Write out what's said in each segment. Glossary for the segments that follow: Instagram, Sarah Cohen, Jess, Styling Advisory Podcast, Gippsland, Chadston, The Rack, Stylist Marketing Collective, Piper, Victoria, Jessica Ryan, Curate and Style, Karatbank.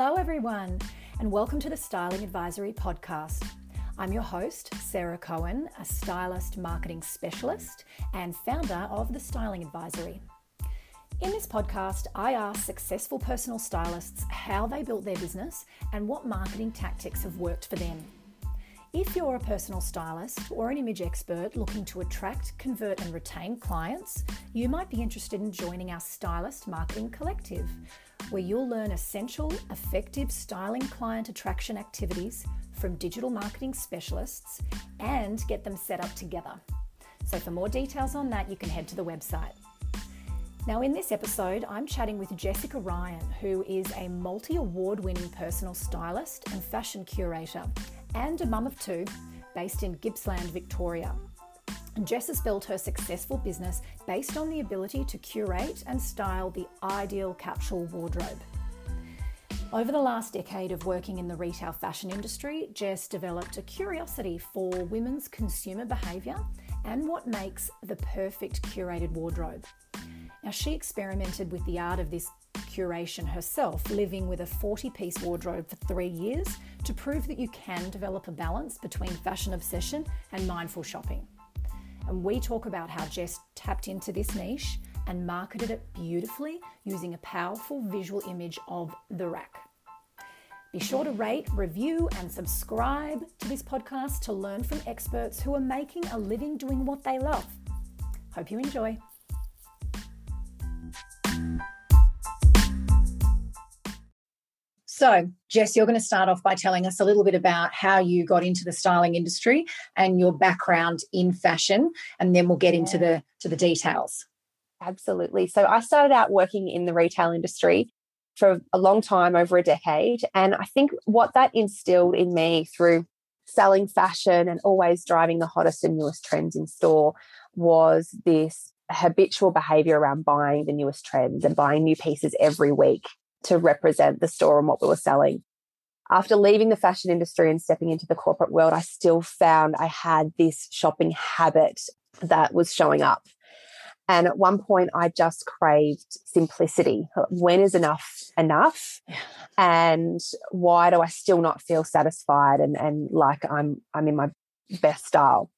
Hello everyone, and welcome to the Styling Advisory Podcast. I'm your host, Sarah Cohen, a stylist marketing specialist and founder of the Styling Advisory. In this podcast, I ask successful personal stylists how they built their business and what marketing tactics have worked for them. If you're a personal stylist or an image expert looking to attract, convert and retain clients, you might be interested in joining our Stylist Marketing Collective, where you'll learn essential, effective styling client attraction activities from digital marketing specialists and get them set up together. So for more details on that, you can head to the website. Now in this episode, I'm chatting with Jessica Ryan, who is a multi-award winning personal stylist and fashion curator, and a mum of two based in Gippsland, Victoria. And Jess has built her successful business based on the ability to curate and style the ideal capsule wardrobe. Over the last decade of working in the retail fashion industry, Jess developed a curiosity for women's consumer behaviour and what makes the perfect curated wardrobe. Now, she experimented with the art of this curation herself, living with a 40-piece wardrobe for 3 years to prove that you can develop a balance between fashion obsession and mindful shopping. And we talk about how Jess tapped into this niche and marketed it beautifully using a powerful visual image of The Rack. Be sure to rate, review, and subscribe to this podcast to learn from experts who are making a living doing what they love. Hope you enjoy. So, Jess, you're going to start off by telling us a little bit about how you got into the styling industry and your background in fashion, and then we'll get into the details. Absolutely. So I started out working in the retail industry for a long time, over a decade, and I think what that instilled in me through selling fashion and always driving the hottest and newest trends in store was this habitual behaviour around buying the newest trends and buying new pieces every week to represent the store and what we were selling. After leaving the fashion industry and stepping into the corporate world, I still found I had this shopping habit that was showing up. And at one point, I just craved simplicity. When is enough? And why do I still not feel satisfied and like I'm in my best style?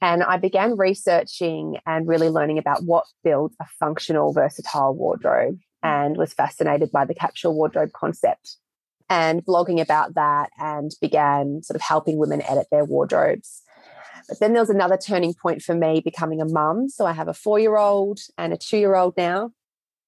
And I began researching and really learning about what builds a functional, versatile wardrobe, and was fascinated by the capsule wardrobe concept and blogging about that, and began sort of helping women edit their wardrobes. But then there was another turning point for me, becoming a mum. So I have a 4-year-old and a 2-year-old now.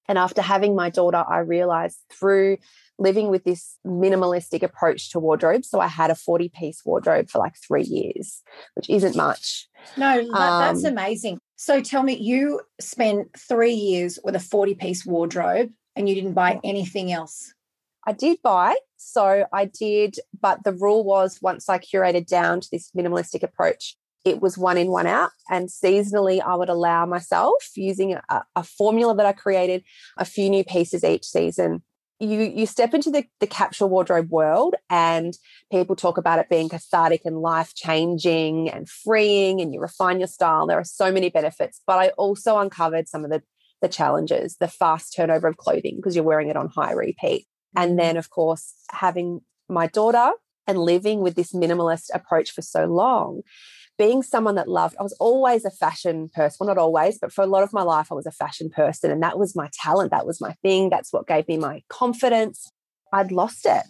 And after having my daughter, I realised through living with this minimalistic approach to wardrobe, so I had a 40-piece wardrobe for like 3 years, which isn't much. No, that's amazing. So tell me, you spent 3 years with a 40-piece wardrobe and you didn't buy anything else? I did buy. So I did, but the rule was once I curated down to this minimalistic approach, it was one in, one out. And seasonally, I would allow myself, using a formula that I created, a few new pieces each season. You step into the capsule wardrobe world, and people talk about it being cathartic and life-changing and freeing, and you refine your style. There are so many benefits, but I also uncovered some of the challenges, the fast turnover of clothing because you're wearing it on high repeat. And then, of course, having my daughter and living with this minimalist approach for so long, being someone that loved, I was always a fashion person. Well, not always, but for a lot of my life, I was a fashion person, and that was my talent. That was my thing. That's what gave me my confidence. I'd lost it.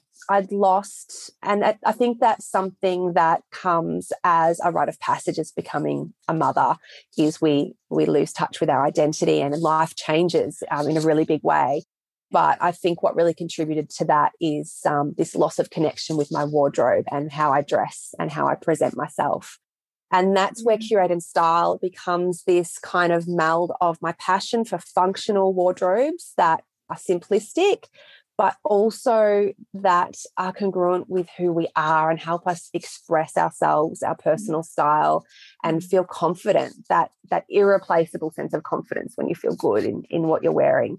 And I think that's something that comes as a rite of passage as becoming a mother, is we lose touch with our identity, and life changes in a really big way. But I think what really contributed to that is this loss of connection with my wardrobe and how I dress and how I present myself. And that's where Curate and Style becomes this kind of meld of my passion for functional wardrobes that are simplistic, but also that are congruent with who we are and help us express ourselves, our personal style, and feel confident, that irreplaceable sense of confidence when you feel good in what you're wearing.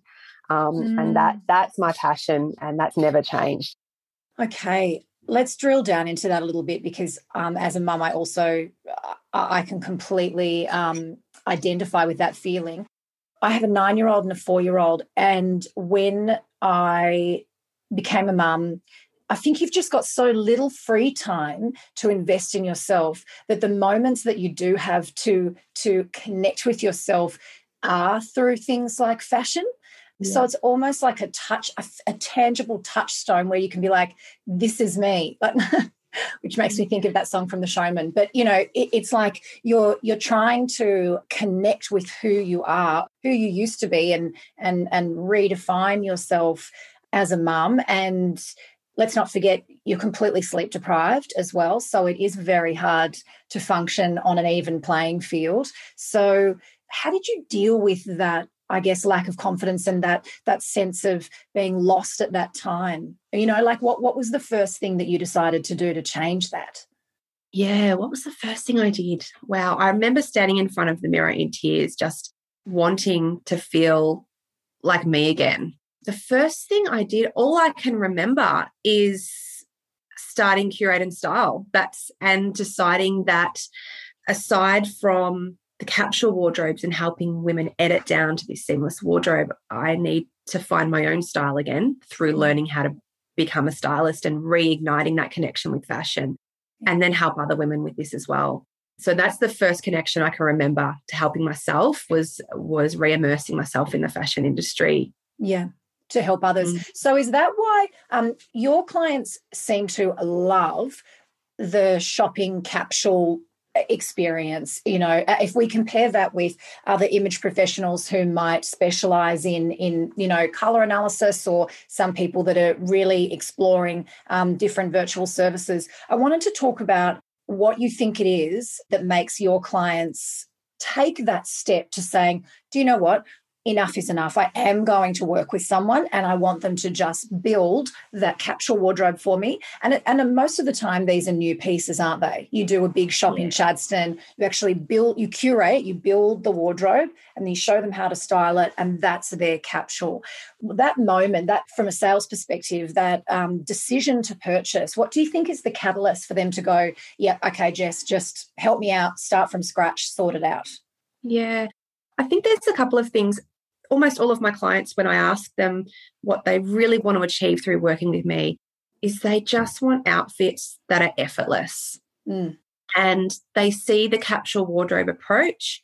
And that's my passion, and that's never changed. Okay, let's drill down into that a little bit, because as a mum, I also, I can completely identify with that feeling. I have a 9-year-old and a 4-year-old, and when I became a mum, I think you've just got so little free time to invest in yourself that the moments that you do have to connect with yourself are through things like fashion. Yeah. So it's almost like a tangible touchstone where you can be like, this is me, which makes me think of that song from The Showman. But, you know, it's like you're trying to connect with who you are, who you used to be, and redefine yourself as a mum. And let's not forget, you're completely sleep deprived as well. So it is very hard to function on an even playing field. So how did you deal with that, I guess, lack of confidence and that sense of being lost at that time? You know, like what was the first thing that you decided to do to change that? Yeah, what was the first thing I did? Wow, I remember standing in front of the mirror in tears, just wanting to feel like me again. The first thing I did, all I can remember, is starting Curate and Style. And deciding that aside from the capsule wardrobes and helping women edit down to this seamless wardrobe, I need to find my own style again through learning how to become a stylist and reigniting that connection with fashion, and then help other women with this as well. So that's the first connection I can remember to helping myself, was re-immersing myself in the fashion industry. Yeah. To help others. Mm. So is that why your clients seem to love the shopping capsule experience? You know, if we compare that with other image professionals who might specialize in you know, color analysis, or some people that are really exploring different virtual services, I wanted to talk about what you think it is that makes your clients take that step to saying, do you know what? Enough is enough. I am going to work with someone, and I want them to just build that capsule wardrobe for me. And most of the time, these are new pieces, aren't they? You do a big shop in Chadston, you actually build, you curate, you build the wardrobe, and then you show them how to style it, and that's their capsule. That moment, that from a sales perspective, that decision to purchase, what do you think is the catalyst for them to go, yeah, okay, Jess, just help me out, start from scratch, sort it out? Yeah. I think there's a couple of things. Almost all of my clients, when I ask them what they really want to achieve through working with me, is they just want outfits that are effortless. Mm. And they see the capsule wardrobe approach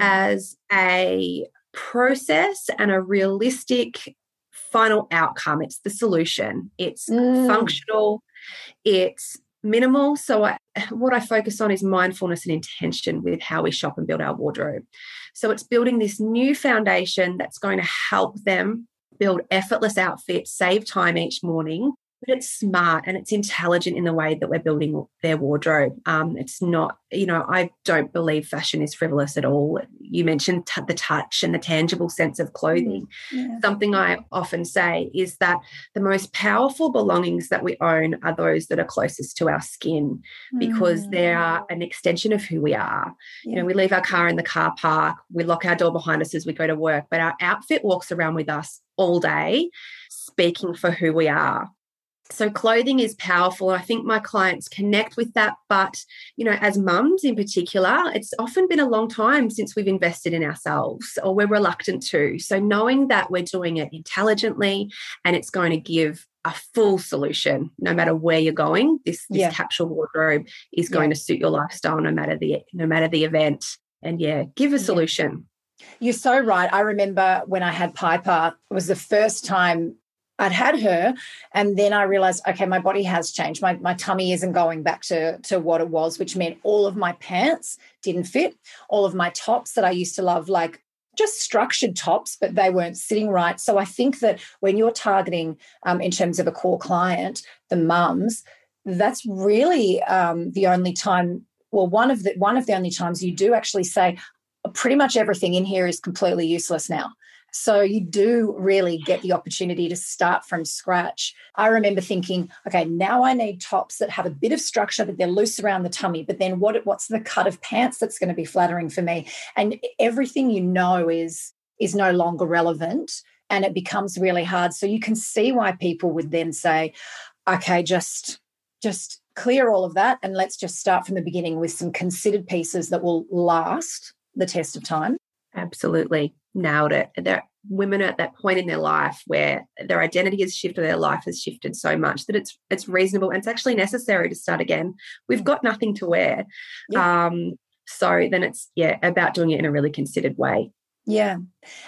as a process and a realistic final outcome. It's the solution. It's functional. It's minimal. So what I focus on is mindfulness and intention with how we shop and build our wardrobe. So it's building this new foundation that's going to help them build effortless outfits, save time each morning, but it's smart and it's intelligent in the way that we're building their wardrobe. It's not, you know, I don't believe fashion is frivolous at all. You mentioned the touch and the tangible sense of clothing. Yeah. Something I often say is that the most powerful belongings that we own are those that are closest to our skin, because they are an extension of who we are. Yeah. You know, we leave our car in the car park, we lock our door behind us as we go to work, but our outfit walks around with us all day, speaking for who we are. So clothing is powerful. I think my clients connect with that. But, you know, as mums in particular, it's often been a long time since we've invested in ourselves, or we're reluctant to. So knowing that we're doing it intelligently and it's going to give a full solution, no matter where you're going, this capsule wardrobe is going to suit your lifestyle, no matter the event. And, give a solution. You're so right. I remember when I had Piper, it was the first time I'd had her, and then I realised, okay, my body has changed. My tummy isn't going back to what it was, which meant all of my pants didn't fit, all of my tops that I used to love, like just structured tops, but they weren't sitting right. So I think that when you're targeting, in terms of a core client, the mums, that's really the only time, well, one of the only times you do actually say, pretty much everything in here is completely useless now. So you do really get the opportunity to start from scratch. I remember thinking, okay, now I need tops that have a bit of structure, but they're loose around the tummy. But then what's the cut of pants that's going to be flattering for me? And everything, you know, is no longer relevant, and it becomes really hard. So you can see why people would then say, okay, just clear all of that and let's just start from the beginning with some considered pieces that will last the test of time. Absolutely. Nailed it. They're women at that point in their life where their identity has shifted, their life has shifted so much that it's reasonable and it's actually necessary to start again. We've got nothing to wear. Yeah. So then it's, about doing it in a really considered way. Yeah.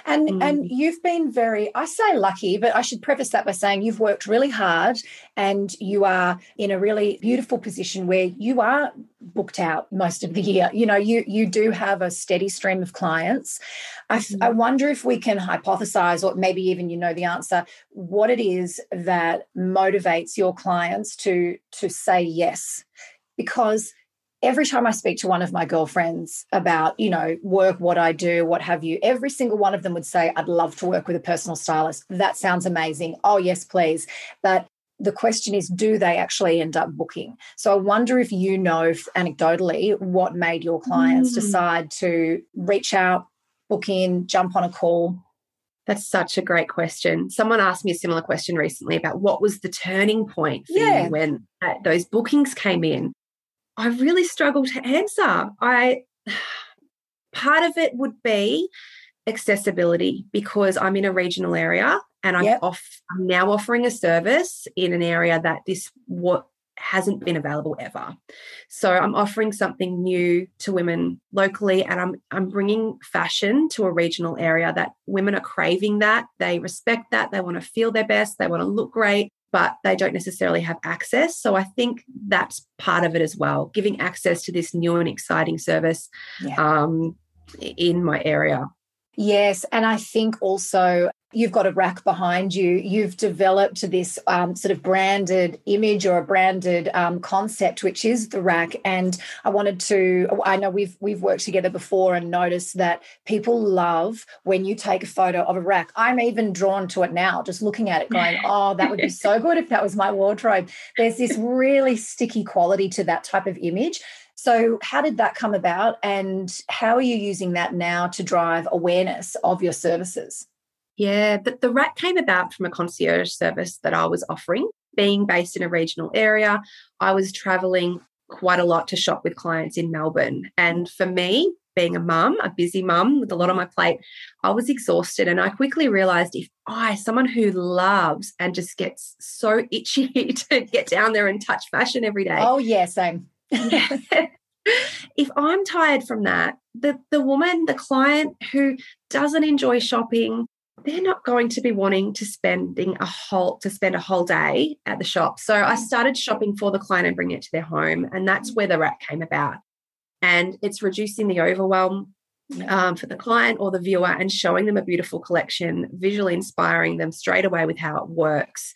And you've been very, I say lucky, but I should preface that by saying you've worked really hard and you are in a really beautiful position where you are booked out most of the year. You know, you do have a steady stream of clients. I wonder if we can hypothesize, or maybe even you know the answer, what it is that motivates your clients to say yes. Because every time I speak to one of my girlfriends about, you know, work, what I do, what have you, every single one of them would say, I'd love to work with a personal stylist. That sounds amazing. Oh, yes, please. But the question is, do they actually end up booking? So I wonder if you know anecdotally what made your clients decide to reach out, book in, jump on a call. That's such a great question. Someone asked me a similar question recently about what was the turning point for you when those bookings came in. I really struggle to answer. Part of it would be accessibility because I'm in a regional area and I'm now offering a service in an area that hasn't been available ever. So I'm offering something new to women locally, and I'm bringing fashion to a regional area that women are craving. That they respect, that they want to feel their best, they want to look great, but they don't necessarily have access. So I think that's part of it as well, giving access to this new and exciting service in my area. Yes, and I think also you've got a rack behind you. You've developed this sort of branded image or a branded concept, which is the rack. And I know we've worked together before and noticed that people love when you take a photo of a rack. I'm even drawn to it now, just looking at it going, oh, that would be so good if that was my wardrobe. There's this really sticky quality to that type of image. So how did that come about, and how are you using that now to drive awareness of your services? Yeah, the Rack came about from a concierge service that I was offering. Being based in a regional area, I was travelling quite a lot to shop with clients in Melbourne. And for me, being a mum, a busy mum with a lot on my plate, I was exhausted, and I quickly realised if someone who loves and just gets so itchy to get down there and touch fashion every day. Oh, yeah, same. If I'm tired from that, the woman, the client who doesn't enjoy shopping, they're not going to be wanting to spend a whole day at the shop. So I started shopping for the client and bringing it to their home, and that's where the Rack came about. And it's reducing the overwhelm for the client or the viewer and showing them a beautiful collection, visually inspiring them straight away with how it works,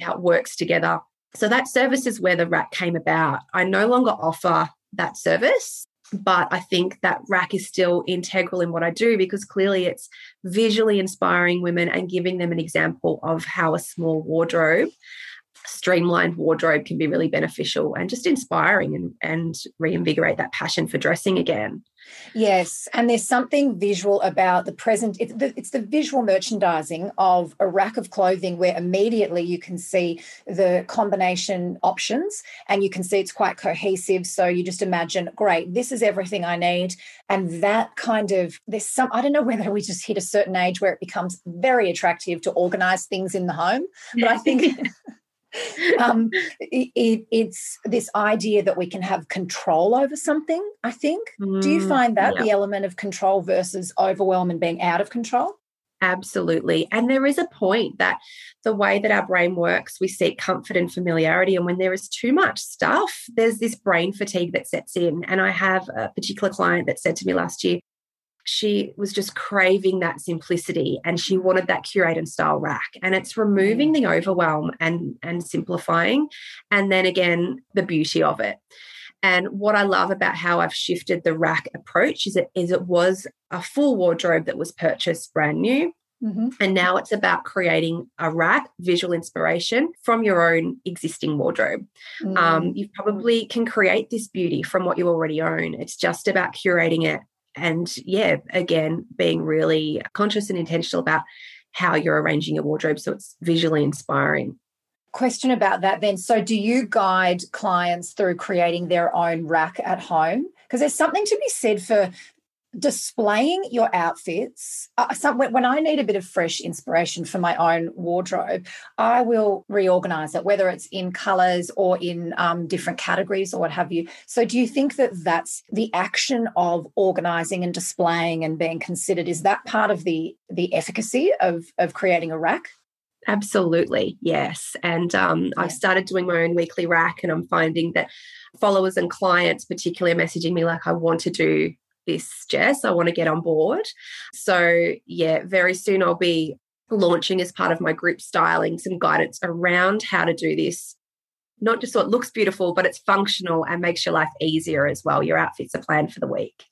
how it works together. So that service is where the Rack came about. I no longer offer that service, but I think that Rack is still integral in what I do, because clearly it's visually inspiring women and giving them an example of how a small wardrobe, streamlined wardrobe, can be really beneficial and just inspiring and reinvigorate that passion for dressing again. Yes, and there's something visual about the present. It's the visual merchandising of a rack of clothing where immediately you can see the combination options and you can see it's quite cohesive. So you just imagine, great, this is everything I need. And that kind of, I don't know whether we just hit a certain age where it becomes very attractive to organise things in the home, but I think... it's this idea that we can have control over something, I think. Do you find that the element of control versus overwhelm and being out of control? Absolutely. And there is a point that the way that our brain works, we seek comfort and familiarity. And when there is too much stuff, there's this brain fatigue that sets in. And I have a particular client that said to me last year, she was just craving that simplicity and she wanted that Curate and Style rack. And it's removing the overwhelm and simplifying, and then again, the beauty of it. And what I love about how I've shifted the Rack approach is it was a full wardrobe that was purchased brand new. Mm-hmm. And now it's about creating a rack, visual inspiration from your own existing wardrobe. Mm-hmm. You probably can create this beauty from what you already own. It's just about curating it. And, again, being really conscious and intentional about how you're arranging your wardrobe so it's visually inspiring. Question about that then. So do you guide clients through creating their own rack at home? Because there's something to be said for displaying your outfits. When I need a bit of fresh inspiration for my own wardrobe, I will reorganise it, whether it's in colours or in different categories or what have you. So do you think that that's the action of organising and displaying and being considered? Is that part of the efficacy of creating a rack? Absolutely, yes. And I've started doing my own weekly rack, and I'm finding that followers and clients particularly are messaging me like, I want to do this, Jess, I want to get on board. So, yeah, very soon I'll be launching as part of my group styling some guidance around how to do this, not just so it looks beautiful, but it's functional and makes your life easier as well. Your outfits are planned for the week.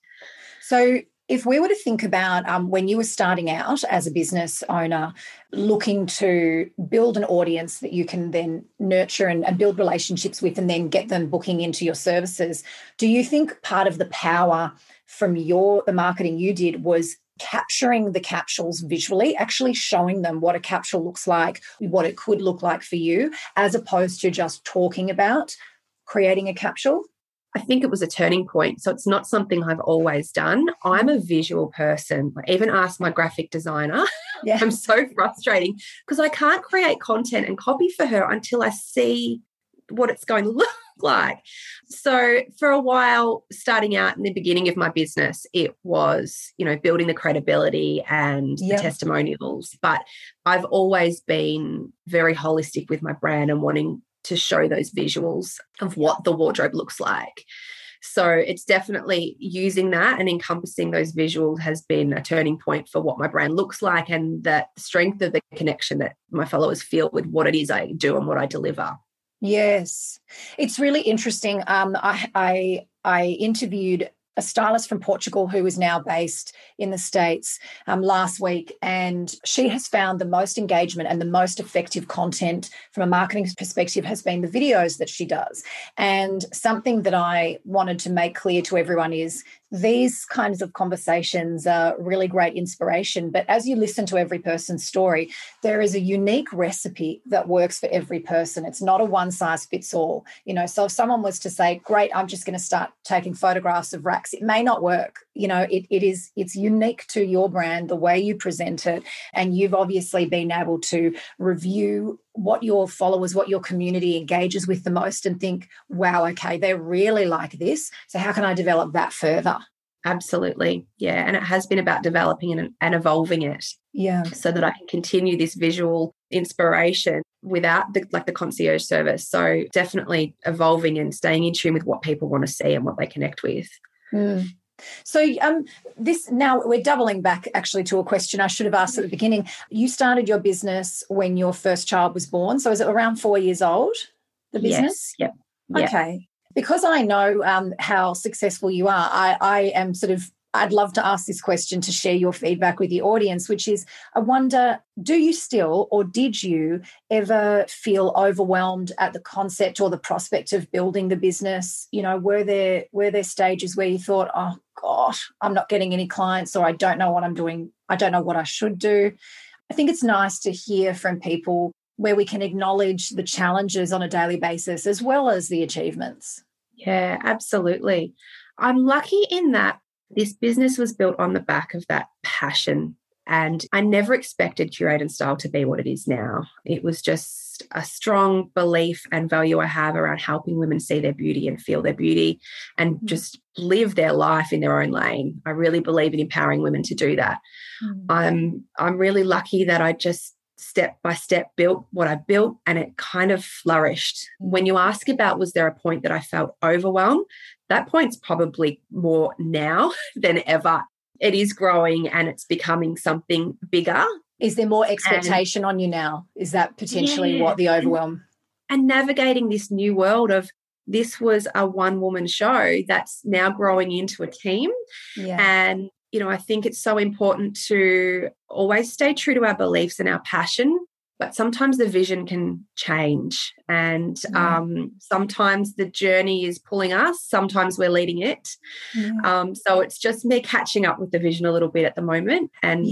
So if we were to think about when you were starting out as a business owner, looking to build an audience that you can then nurture and build relationships with and then get them booking into your services, do you think part of the power from the marketing you did was capturing the capsules visually, actually showing them what a capsule looks like, what it could look like for you, as opposed to just talking about creating a capsule? I think it was a turning point. So it's not something I've always done. I'm a visual person. I even asked my graphic designer. Yeah. I'm so frustrating because I can't create content and copy for her until I see what it's going to look like. So for a while, starting out in the beginning of my business, it was, building the credibility and the testimonials. But I've always been very holistic with my brand and wanting to show those visuals of what the wardrobe looks like. So it's definitely using that and encompassing those visuals has been a turning point for what my brand looks like and that strength of the connection that my followers feel with what it is I do and what I deliver. Yes. It's really interesting. I interviewed a stylist from Portugal who is now based in the States last week, and she has found the most engagement and the most effective content from a marketing perspective has been the videos that she does. And something that I wanted to make clear to everyone is these kinds of conversations are really great inspiration, but as you listen to every person's story, there is a unique recipe that works for every person. It's not a one-size-fits-all, So if someone was to say, great, I'm just going to start taking photographs of racks, it may not work. It's unique to your brand, the way you present it, and you've obviously been able to review what your followers, what your community engages with the most and think, wow, okay, they really like this. So how can I develop that further? Absolutely. Yeah. And it has been about developing and evolving it. Yeah. So that I can continue this visual inspiration without the concierge service. So definitely evolving and staying in tune with what people want to see and what they connect with. Mm. So now we're doubling back actually to a question I should have asked at the beginning. You started your business when your first child was born. So is it around 4 years old, the business? Yes. Yep. Okay. Because I know how successful you are, I am I'd love to ask this question to share your feedback with the audience, which is, I wonder, do you still or did you ever feel overwhelmed at the concept or the prospect of building the business? Were there stages where you thought, oh, God, I'm not getting any clients, or I don't know what I'm doing, I don't know what I should do? I think it's nice to hear from people where we can acknowledge the challenges on a daily basis as well as the achievements. Yeah, absolutely. I'm lucky in that this business was built on the back of that passion, and I never expected Curate and Style to be what it is now. It was just a strong belief and value I have around helping women see their beauty and feel their beauty and just live their life in their own lane. I really believe in empowering women to do that. Mm. I'm really lucky that I just step by step built what I built, and it kind of flourished. When you ask about was there a point that I felt overwhelmed, that point's probably more now than ever. It is growing and it's becoming something bigger. Is there more expectation on you now? Is that potentially what the overwhelm? And navigating this new world of this was a one-woman show that's now growing into a team. Yeah. And, I think it's so important to always stay true to our beliefs and our passion. But sometimes the vision can change, and sometimes the journey is pulling us, sometimes we're leading it. Mm. So it's just me catching up with the vision a little bit at the moment. And,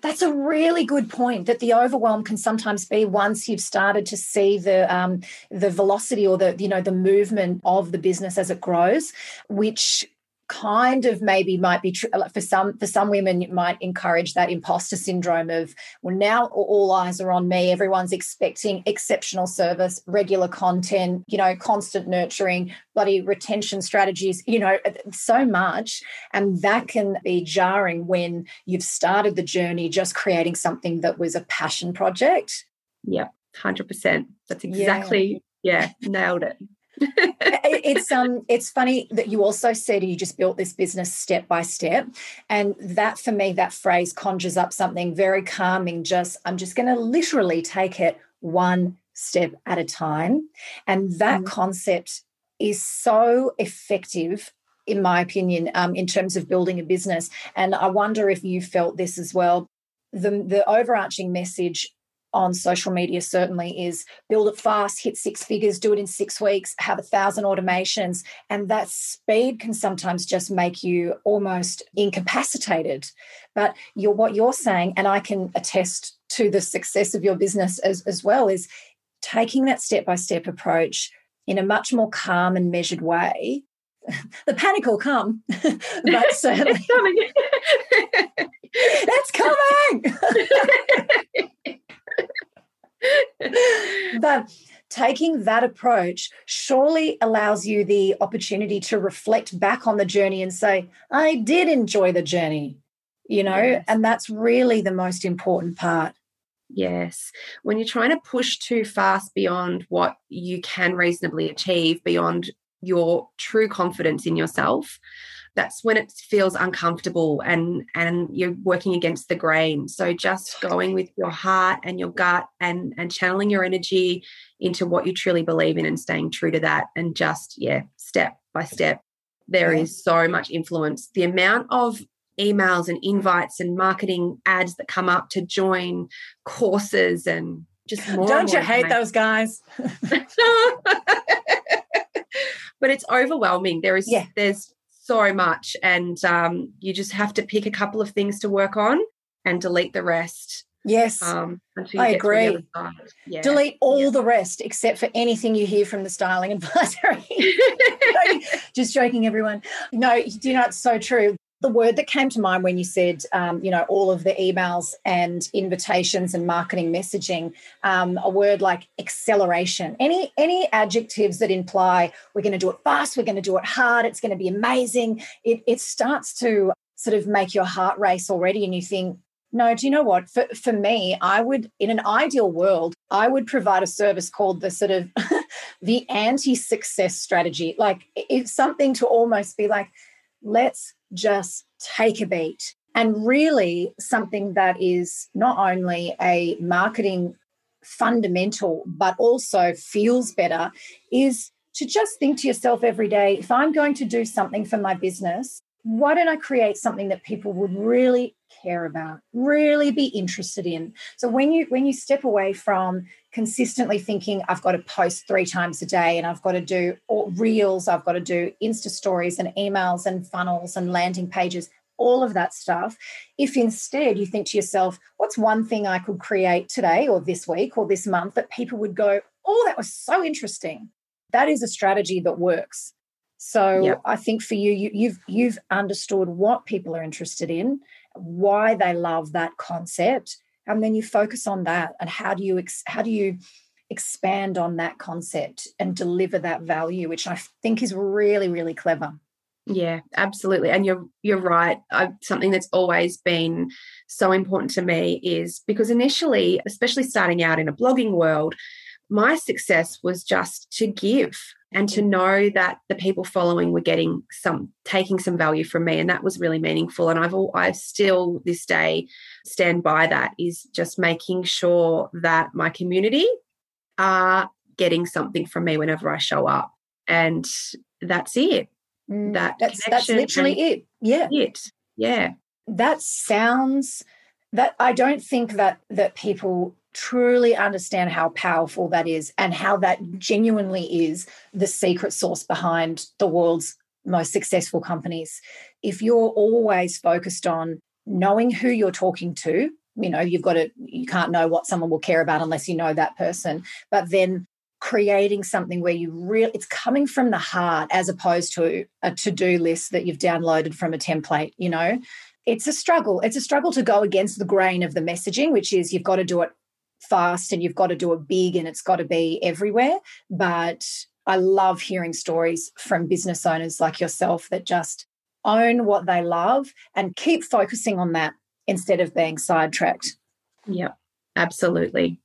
that's a really good point, that the overwhelm can sometimes be once you've started to see the velocity or the movement of the business as it grows, which kind of maybe might be true for some women. It might encourage that imposter syndrome of, well, now all eyes are on me, everyone's expecting exceptional service, regular content, constant nurturing, bloody retention strategies, so much. And that can be jarring when you've started the journey just creating something that was a passion project. Yeah, 100%. That's exactly, yeah, nailed it. It's funny that you also said you just built this business step by step, and that for me, that phrase conjures up something very calming. I'm just going to literally take it one step at a time, and that concept is so effective, in my opinion, in terms of building a business. And I wonder if you felt this as well. The overarching message on social media certainly is build it fast, hit 6 figures, do it in 6 weeks, have 1,000 automations. And that speed can sometimes just make you almost incapacitated. But what you're saying, and I can attest to the success of your business as well, is taking that step-by-step approach in a much more calm and measured way. The panic will come, but certainly it's coming. But taking that approach surely allows you the opportunity to reflect back on the journey and say, I did enjoy the journey, yes. And that's really the most important part. Yes. When you're trying to push too fast beyond what you can reasonably achieve, beyond your true confidence in yourself, that's when it feels uncomfortable and you're working against the grain. So just going with your heart and your gut and channeling your energy into what you truly believe in and staying true to that, and just, step by step. There is so much influence. The amount of emails and invites and marketing ads that come up to join courses and just more. Don't you hate those guys? But it's overwhelming. There's so much, and you just have to pick a couple of things to work on and delete the rest. Yes, I agree. Delete all the rest except for anything you hear from the styling advisory. Just joking, everyone. No, it's so true. The word that came to mind when you said, all of the emails and invitations and marketing messaging, a word like acceleration, any adjectives that imply we're going to do it fast, we're going to do it hard, it's going to be amazing. It starts to sort of make your heart race already, and you think, no, do you know what? For me, I would, in an ideal world, I would provide a service called the sort of the anti-success strategy. Like, it's something to almost be like, let's just take a beat, and really something that is not only a marketing fundamental but also feels better is to just think to yourself every day, if I'm going to do something for my business, why don't I create something that people would really care about, really be interested in? So when you step away from consistently thinking, I've got to post 3 times a day and I've got to do reels, I've got to do Insta stories and emails and funnels and landing pages, all of that stuff. If instead you think to yourself, what's one thing I could create today or this week or this month that people would go, oh, that was so interesting. That is a strategy that works. So I think for you've understood what people are interested in, why they love that concept, and then you focus on that. And how do you expand on that concept and deliver that value, which I think is really, really clever. Yeah, absolutely. And you're right. Something that's always been so important to me is because initially, especially starting out in a blogging world, my success was just to give and to know that the people following were taking some value from me, and that was really meaningful. And I still this day stand by that, is just making sure that my community are getting something from me whenever I show up, and that's it. That's literally it. Yeah. Yeah. I don't think that people truly understand how powerful that is, and how that genuinely is the secret sauce behind the world's most successful companies. If you're always focused on knowing who you're talking to, you can't know what someone will care about unless you know that person. But then creating something where you really, it's coming from the heart as opposed to a to-do list that you've downloaded from a template, you know. It's a struggle. It's a struggle to go against the grain of the messaging, which is you've got to do it fast and you've got to do it big and it's got to be everywhere. But I love hearing stories from business owners like yourself that just own what they love and keep focusing on that instead of being sidetracked. Yeah, absolutely.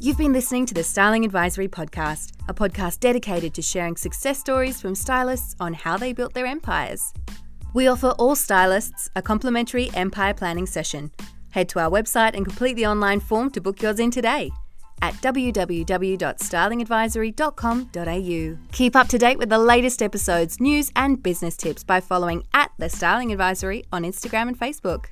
You've been listening to the Styling Advisory Podcast, a podcast dedicated to sharing success stories from stylists on how they built their empires. We offer all stylists a complimentary empire planning session. Head to our website and complete the online form to book yours in today at www.stylingadvisory.com.au. Keep up to date with the latest episodes, news and business tips by following at The Styling Advisory on Instagram and Facebook.